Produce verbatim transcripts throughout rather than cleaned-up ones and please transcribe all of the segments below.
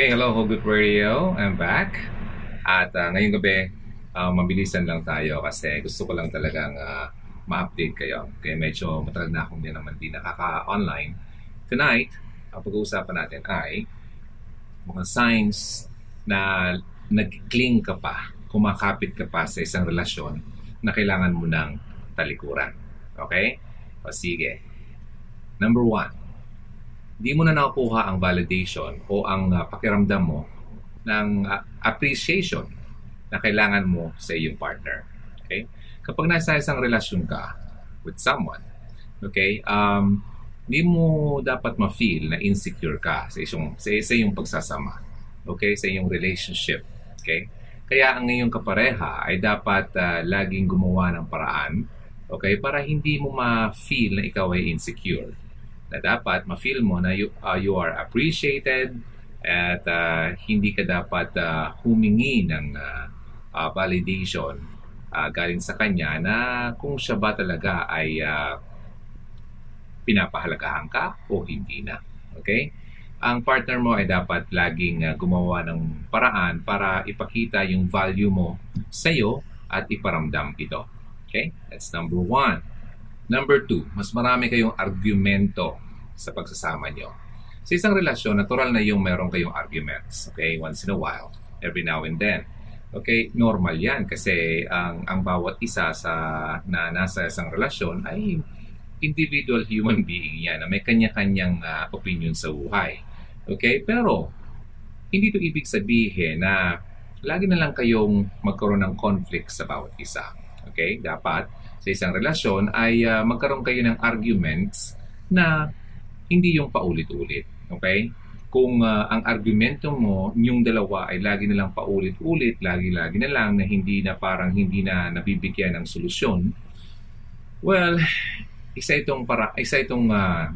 Okay, hello Hobbit Radio. I'm back. At uh, ngayong gabi, uh, mabilisan lang tayo kasi gusto ko lang talagang uh, ma-update kayo. Kaya medyo matagal na akong din naman di nakaka-online. Tonight, ang pag-uusapan natin ay mga signs na nag-cling ka pa, kumakapit ka pa sa isang relasyon na kailangan mo ng talikuran. Okay? O sige. Number one, di mo na nakukuha ang validation o ang uh, pakiramdam mo ng uh, appreciation na kailangan mo sa iyong partner. Okay? Kapag nasa isang relasyon ka with someone, okay, um, di mo dapat ma-feel na insecure ka sa iyong, sa, sa iyong pagsasama, okay, sa iyong relationship. Okay? Kaya ang iyong kapareha ay dapat uh, laging gumawa ng paraan, okay, para hindi mo ma-feel na ikaw ay insecure. Na dapat ma-feel mo na you, uh, you are appreciated at uh, hindi ka dapat uh, humingi ng uh, uh, validation uh, galing sa kanya na kung siya ba talaga ay uh, pinapahalagahan ka o hindi na. Okay? Ang partner mo ay dapat laging uh, gumawa ng paraan para ipakita yung value mo sa'yo at iparamdam ito. Okay? That's number one. Number two, mas marami kayong argumento sa pagsasama nyo. Sa isang relasyon, natural na yung meron kayong arguments. Okay? Once in a while. Every now and then. Okay? Normal yan kasi ang, ang bawat isa sa, na nasa isang relasyon ay individual human being yan na may kanya-kanyang uh, opinion sa buhay. Okay? Pero, hindi ito ibig sabihin na lagi na lang kayong magkaroon ng conflict sa bawat isa. Okay? Dapat sa isang relasyon ay uh, magkaroon kayo ng arguments na hindi yung paulit-ulit. Okay? Kung uh, ang argumento mo, yung dalawa ay lagi na lang paulit-ulit, lagi-lagi na lang na hindi na parang hindi na nabibigyan ng solusyon, well, isa itong, para, isa itong uh,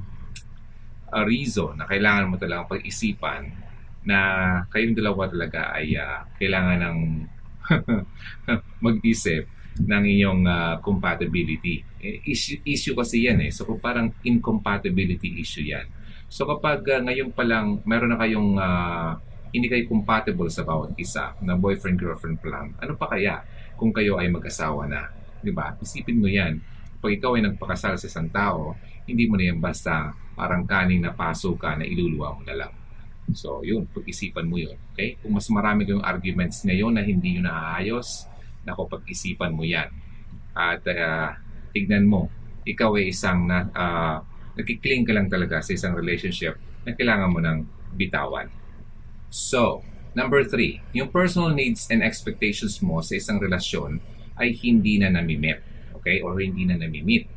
uh, reason na kailangan mo talagang pag-isipan na kayong dalawa talaga ay uh, kailangan ng mag-isip ng iyong uh, compatibility. Eh, issue, issue kasi yan eh. So parang incompatibility issue yan. So kapag uh, ngayon pa lang meron na kayong uh, hindi kayo compatible sa bawat isa na boyfriend-girlfriend pa lang, ano pa kaya kung kayo ay mag-asawa na? Diba? Isipin mo yan. Pag ikaw ay nagpakasal sa isang tao, hindi mo na yan basta parang kaning na paso ka na iluluwa mo na lang. So yun, pag-isipan mo yun. Okay? Kung mas marami kayong arguments ngayon na hindi yun naaayos, nako, pag-isipan mo yan. At uh, tignan mo, ikaw ay isang na, uh, nakikling ka lang talaga sa isang relationship na kailangan mo ng bitawan. So, number three, yung personal needs and expectations mo sa isang relasyon ay hindi na nami-meet. Okay? Or hindi na nami-meet.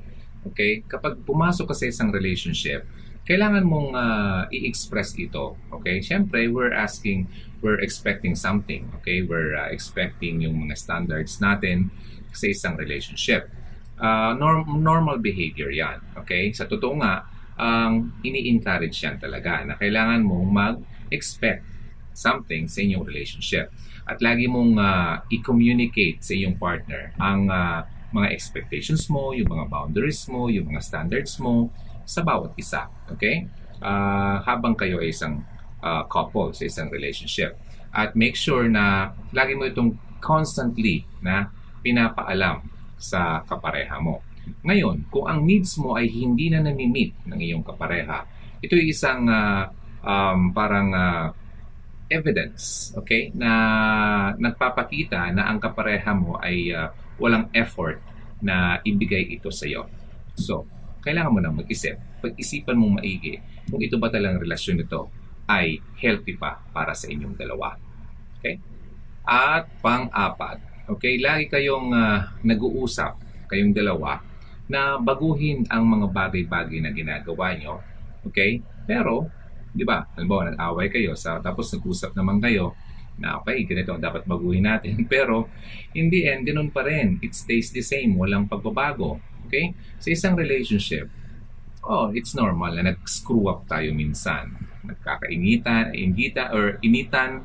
Okay? Kapag pumasok ka sa isang relationship, kailangan mong uh, i-express ito. Okay? Siyempre, we're asking, we're expecting something. Okay? We're uh, expecting yung mga standards natin sa isang relationship. Uh, norm- normal behavior yan. Okay? Sa totoo nga, um, ini-encourage yan talaga na kailangan mong mag-expect something sa inyong relationship. At lagi mong uh, i-communicate sa iyong partner ang uh, mga expectations mo, yung mga boundaries mo, yung mga standards mo, sa bawat isa, okay? Uh, habang kayo ay isang uh, couple, sa isang relationship. At make sure na lagi mo itong constantly na pinapaalam sa kapareha mo. Ngayon, kung ang needs mo ay hindi na nami-meet ng iyong kapareha, ito ay isang uh, um, parang uh, evidence, okay? Na nagpapakita na ang kapareha mo ay uh, walang effort na ibigay ito sa iyo. So, kailangan mo na mag-isip. Pag-isipan mong maigi kung ito ba talagang relasyon nito ay healthy pa para sa inyong dalawa. Okay? At pang-apat, okay, lagi kayong uh, nag-uusap, kayong dalawa, na baguhin ang mga bagay-bagay na ginagawa nyo. Okay? Pero, di ba, halimbawa, nag-away kayo, sa, tapos nag-usap naman kayo, na okay, ganito ang dapat baguhin natin. Pero, in the end, ganun pa rin. It stays the same. Walang pagbabago. Okay? Sa isang relationship, oh, it's normal na nag-screw up tayo minsan. Nagkakainitan, ingita, or initan,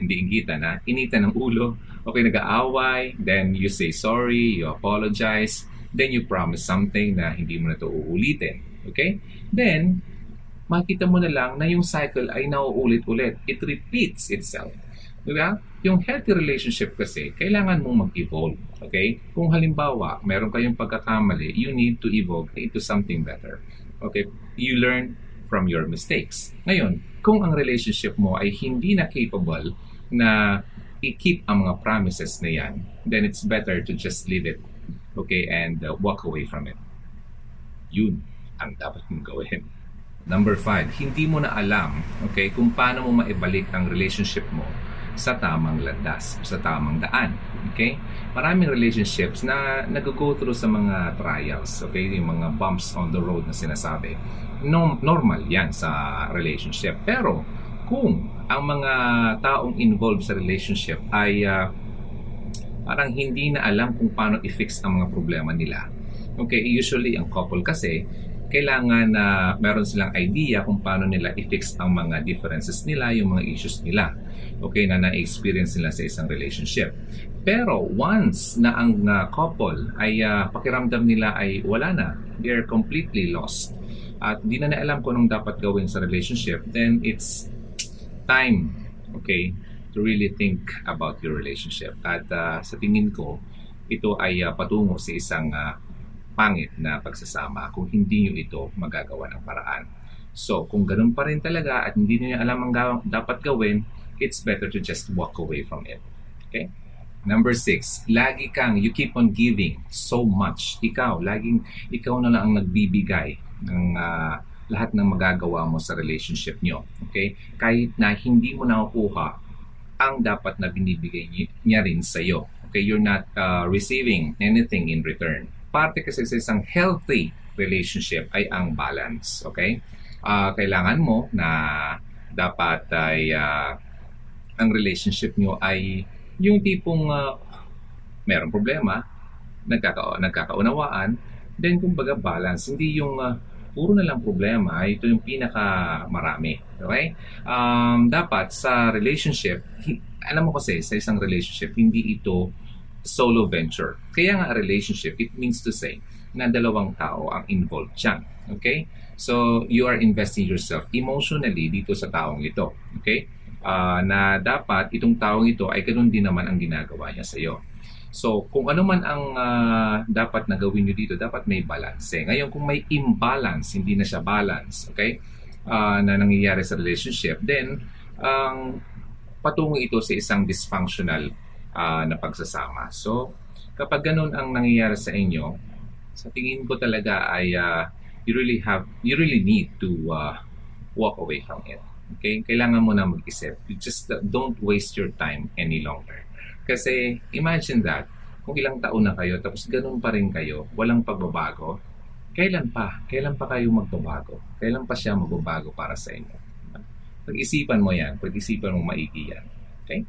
hindi ingitan na, initan ng ulo. Okay, nag-aaway, then you say sorry, you apologize, then you promise something na hindi mo na ito uulitin. Okay? Then, makita mo na lang na yung cycle ay nauulit-ulit. It repeats itself. Diba? Yung healthy relationship kasi, kailangan mong mag-evolve. Okay? Kung halimbawa, meron kayong pagkakamali, you need to evolve into something better. Okay? You learn from your mistakes. Ngayon, kung ang relationship mo ay hindi na capable na i-keep ang mga promises na yan, then it's better to just leave it. Okay? And uh, walk away from it. Yun ang dapat mong gawin. Number five, hindi mo na alam, okay, kung paano mo maibalik ang relationship mo sa tamang landas, sa tamang daan. Okay? Maraming relationships na nag-go through sa mga trials, okay, yung mga bumps on the road na sinasabi. No, normal yan sa relationship. Pero kung ang mga taong involved sa relationship ay uh, parang hindi na alam kung paano i-fix ang mga problema nila, okay, usually ang couple kasi kailangan na uh, meron silang idea kung paano nila i-fix ang mga differences nila, yung mga issues nila, okay, na na-experience nila sa isang relationship. Pero once na ang uh, couple ay uh, pakiramdam nila ay wala na, they're completely lost at di na naalam kung anong dapat gawin sa relationship, then it's time, okay, to really think about your relationship. At uh, sa tingin ko, ito ay uh, patungo sa isang uh, pangit na pagsasama kung hindi nyo ito magagawa ng paraan. So, kung ganun pa rin talaga at hindi nyo alam ang ga- dapat gawin, it's better to just walk away from it. Okay? Number six, lagi kang, you keep on giving so much. Ikaw, laging ikaw na lang ang nagbibigay ng uh, lahat ng magagawa mo sa relationship nyo. Okay? Kahit na hindi mo nakukuha ang dapat na binibigay niya rin sa'yo. Okay? You're not uh, receiving anything in return. Parte kasi sa isang healthy relationship ay ang balance, okay? Uh, kailangan mo na dapat ay uh, ang relationship nyo ay yung tipong uh, mayroong problema, nagkaka- nagkakaunawaan, then kumbaga balance, hindi yung uh, puro na lang problema, ito yung pinakamarami, okay? Um, dapat sa relationship, alam mo kasi sa isang relationship, hindi ito solo venture. Kaya nga relationship, it means to say na dalawang tao ang involved dyan. Okay? So, you are investing yourself emotionally dito sa taong ito. Okay? Uh, na dapat itong taong ito ay ganun din naman ang ginagawa niya sa iyo. So, kung ano man ang uh, dapat na gawin niyo dito, dapat may balance. Eh. Ngayon, kung may imbalance, hindi na siya balance, okay? Uh, na nangyayari sa relationship, then, ang um, patungo ito sa isang dysfunctional Uh, na pagsasama. So, kapag ganun ang nangyayari sa inyo, sa tingin ko talaga ay uh, you really have, you really need to uh, walk away from it. Okay? Kailangan mo na mag-isip. You just uh, don't waste your time any longer. Kasi, imagine that, kung ilang taon na kayo, tapos ganun pa rin kayo, walang pagbabago, kailan pa? Kailan pa kayo magbabago? Kailan pa siya magbabago para sa inyo? Pag-isipan mo yan. Pag-isipan mo maigi yan. Okay?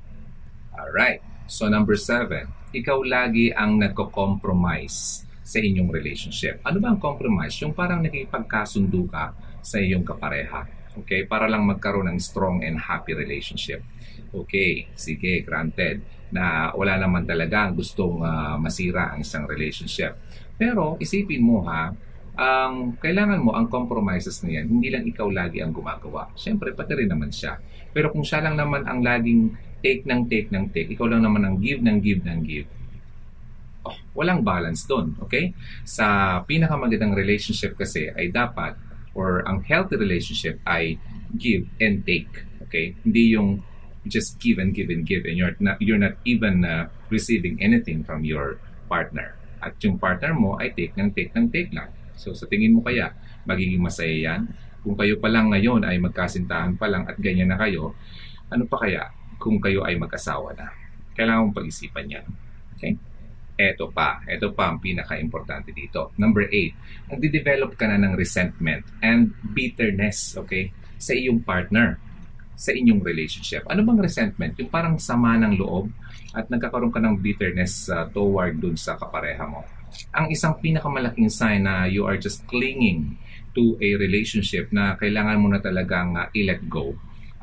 Alright. So, number seven, ikaw lagi ang nagko-compromise sa inyong relationship. Ano ba ang compromise? Yung parang nakikipagkasundo ka sa iyong kapareha. Okay? Para lang magkaroon ng strong and happy relationship. Okay, sige, granted, na wala naman talaga ang gustong uh, masira ang isang relationship. Pero, isipin mo ha, ang um, kailangan mo ang compromises na yan, hindi lang ikaw lagi ang gumagawa. Siyempre, pati rin naman siya. Pero kung siya lang naman ang laging take ng take ng take, ikaw lang naman ang give ng give ng give, oh, walang balance doon, okay? Sa pinakamagandang relationship kasi ay dapat, or ang healthy relationship ay give and take, okay? Hindi yung just give and give and give and you're not, you're not even uh, receiving anything from your partner. At yung partner mo ay take ng take ng take lang. So, sa tingin mo kaya, magiging masaya yan? Kung kayo pa lang ngayon ay magkasintahan pa lang at ganyan na kayo, ano pa kaya kung kayo ay mag-asawa na? Kailangan mong pag-isipan yan. Okay? Eto pa. Eto pa ang pinaka-importante dito. Number eight, nagde-develop ka na ng resentment and bitterness, okay, sa iyong partner, sa inyong relationship. Ano bang resentment? Yung parang sama ng loob at nagkakaroon ka ng bitterness uh, toward dun sa kapareha mo. Ang isang pinakamalaking sign na you are just clinging to a relationship na kailangan mo na talagang uh, i-let go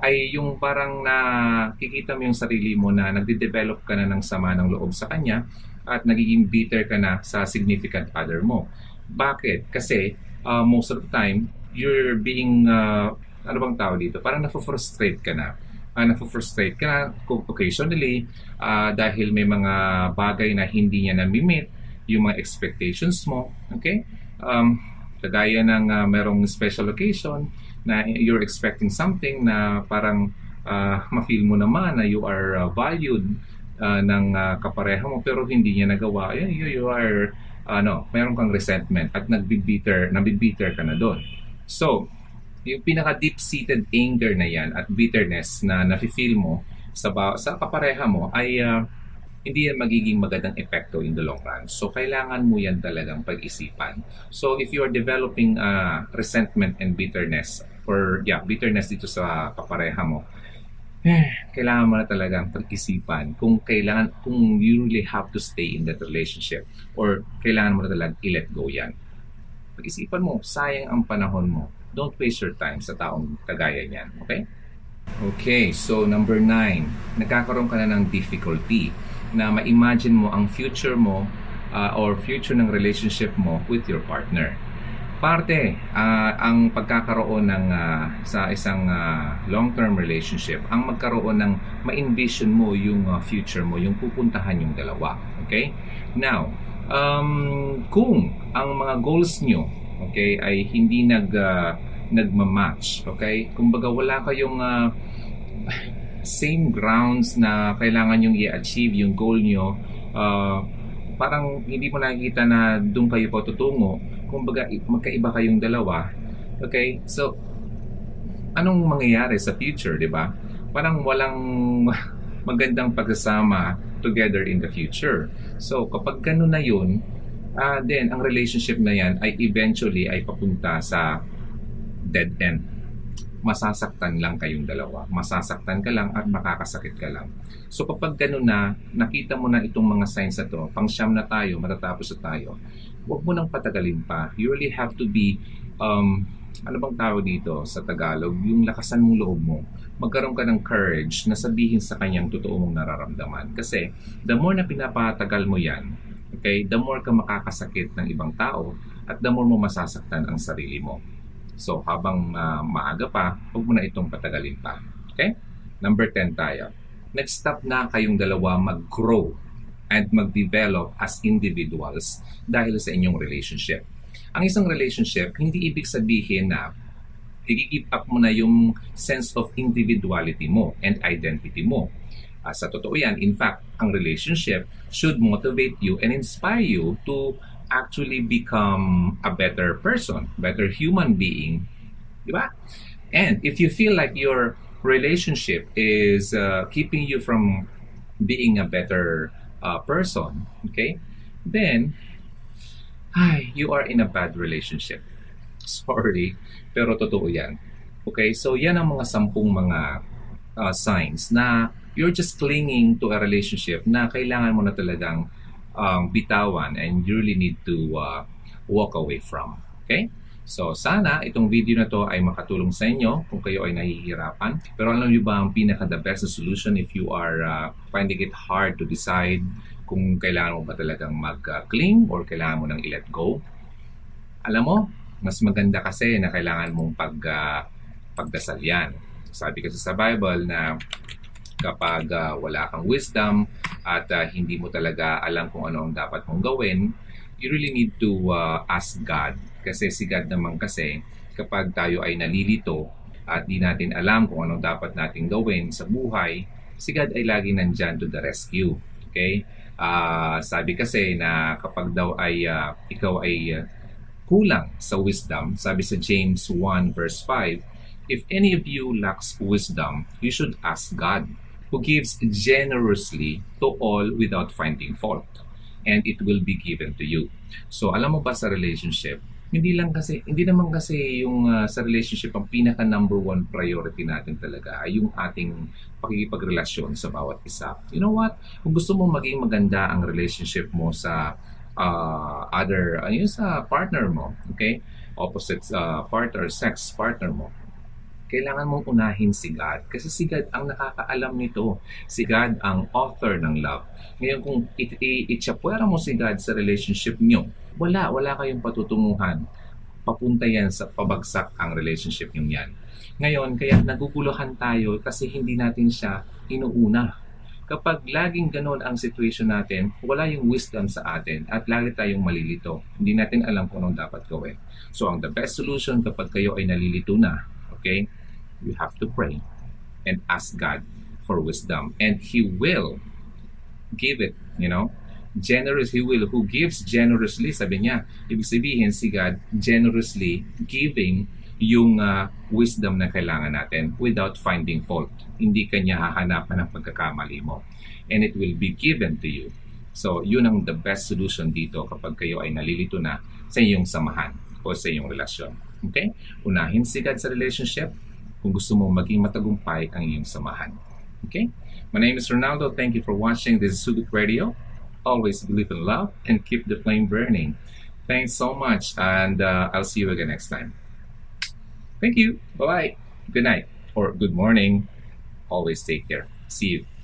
ay yung parang nakikita mo yung sarili mo na nagde-develop ka na ng sama ng loob sa kanya at nagiging bitter ka na sa significant other mo. Bakit? Kasi uh, most of the time, you're being, uh, ano bang tao dito? Parang nafo-frustrate ka na. Uh, nafo-frustrate ka na occasionally uh, dahil may mga bagay na hindi niya nami-meet yung mga expectations mo. Okay? Um, kagaya ng uh, merong special occasion na you're expecting something na parang uh, ma-feel mo naman na you are uh, valued uh, ng uh, kapareha mo pero hindi niya nagawa. Ayan, you, you are... ano, meron kang resentment at nagbibitter, nabibitter ka na doon. So, yung pinaka-deep-seated anger na yan at bitterness na nafe-feel mo sa, sa kapareha mo ay uh, hindi yan magiging magandang epekto in the long run. So, kailangan mo yan talagang pag-isipan. So, if you are developing uh, resentment and bitterness or yeah, bitterness dito sa kapareha mo, eh, kailangan mo na talagang pag-isipan kung kailangan, kung you really have to stay in that relationship or kailangan mo na talagang i-let go yan. Pag-isipan mo, sayang ang panahon mo. Don't waste your time sa taong kagaya niyan. Okay? Okay, so number nine, nagkakaroon ka na ng difficulty na ma-imagine mo ang future mo uh, or future ng relationship mo with your partner. Parte, uh, ang pagkakaroon ng uh, sa isang uh, long-term relationship, ang magkaroon ng ma-envision mo yung uh, future mo, yung pupuntahan yung dalawa. Okay? Now, um, kung ang mga goals nyo, okay, ay hindi nag, uh, nagmamatch, okay? Kumbaga wala kayong uh, same grounds na kailangan yung i-achieve yung goal nyo, uh, parang hindi mo nakikita na doon kayo pa tutungo, kumbaga magkaiba kayong dalawa, okay? So, anong mangyayari sa future, di ba? Parang walang magandang pagsasama together in the future. So, kapag ganun na yun, uh, then ang relationship na yan ay eventually ay papunta sa dead end. Masasaktan lang kayong dalawa. Masasaktan ka lang at makakasakit ka lang. So kapag gano'n na, nakita mo na itong mga signs na to, pang-siyam na tayo, matatapos na tayo, huwag mo nang patagalin pa. You really have to be, um, ano bang tawag dito sa Tagalog? Yung lakasan mong loob mo. Magkaroon ka ng courage na sabihin sa kanyang totoo mong nararamdaman. Kasi the more na pinapatagal mo yan, okay, the more ka makakasakit ng ibang tao at the more mo masasaktan ang sarili mo. So, habang uh, maaga pa, huwag mo na itong patagalin pa. Okay? Number ten tayo. Nag-stop na kayong dalawa mag-grow and mag-develop as individuals dahil sa inyong relationship. Ang isang relationship, hindi ibig sabihin na i-give up mo na yung sense of individuality mo and identity mo. Uh, sa totoo yan, in fact, ang relationship should motivate you and inspire you to actually become a better person, better human being, di ba? And if you feel like your relationship is uh, keeping you from being a better uh, person, okay, then ay, you are in a bad relationship. Sorry, pero totoo yan. Okay, so yan ang mga sampung mga uh, signs na you're just clinging to a relationship na kailangan mo na talagang Um, bitawan and you really need to uh, walk away from. Okay? So, sana itong video na to ay makatulong sa inyo kung kayo ay nahihirapan. Pero alam niyo ba ang pinaka-the best solution if you are uh, finding it hard to decide kung kailangan mo ba talagang mag-cling or kailangan mo nang i-let go? Alam mo, mas maganda kasi na kailangan mong pag, uh, pagdasal yan. Sabi kasi sa Bible na kapag uh, wala kang wisdom at uh, hindi mo talaga alam kung ano ang dapat mong gawin, you really need to uh, ask God. Kasi si God naman kasi, kapag tayo ay nalilito at di natin alam kung ano dapat natin gawin sa buhay, si God ay lagi nandyan to the rescue. Okay? Uh, sabi kasi na kapag daw ay uh, ikaw ay uh, kulang sa wisdom, sabi sa James one verse five, if any of you lacks wisdom, you should ask God, who gives generously to all without finding fault, and it will be given to you. So, alam mo ba sa relationship, hindi lang kasi, hindi naman kasi yung uh, sa relationship ang pinaka number one priority natin talaga ay yung ating pakikipagrelasyon sa bawat isa. You know what? Kung gusto mo maging maganda ang relationship mo sa uh, other, ano yun, sa partner mo, okay? Opposite uh, partner, sex partner mo. Kailangan mong unahin si God kasi si God ang nakakaalam nito. Si God ang author ng love. Ngayon kung itsapuera mo si God sa relationship nyo, wala, wala kayong patutunguhan. papunta yan sa pabagsak ang relationship yung yan. Ngayon, kaya naguguluhan tayo kasi hindi natin siya inuuna. Kapag laging ganon ang situation natin, wala yung wisdom sa atin at lagi tayong malilito. Hindi natin alam kung anong dapat gawin. So, ang the best solution kapag kayo ay nalilito na, okay, you have to pray and ask God for wisdom. And He will give it, you know. Generous, He will. Who gives generously, sabi niya. Ibig sabihin si God, generously giving yung uh, wisdom na kailangan natin without finding fault. Hindi ka niya hahanapan ng pagkakamali mo. And it will be given to you. So, yun ang the best solution dito kapag kayo ay nalilito na sa iyong samahan o sa iyong relasyon. Okay? Unahin si God sa relationship kung gusto mong maging matagumpay ang iyong samahan. Okay? My name is Ronaldo. Thank you for watching. This is Subic Radio. Always believe in love and keep the flame burning. Thanks so much and uh, I'll see you again next time. Thank you. Bye-bye. Good night or good morning. Always take care. See you.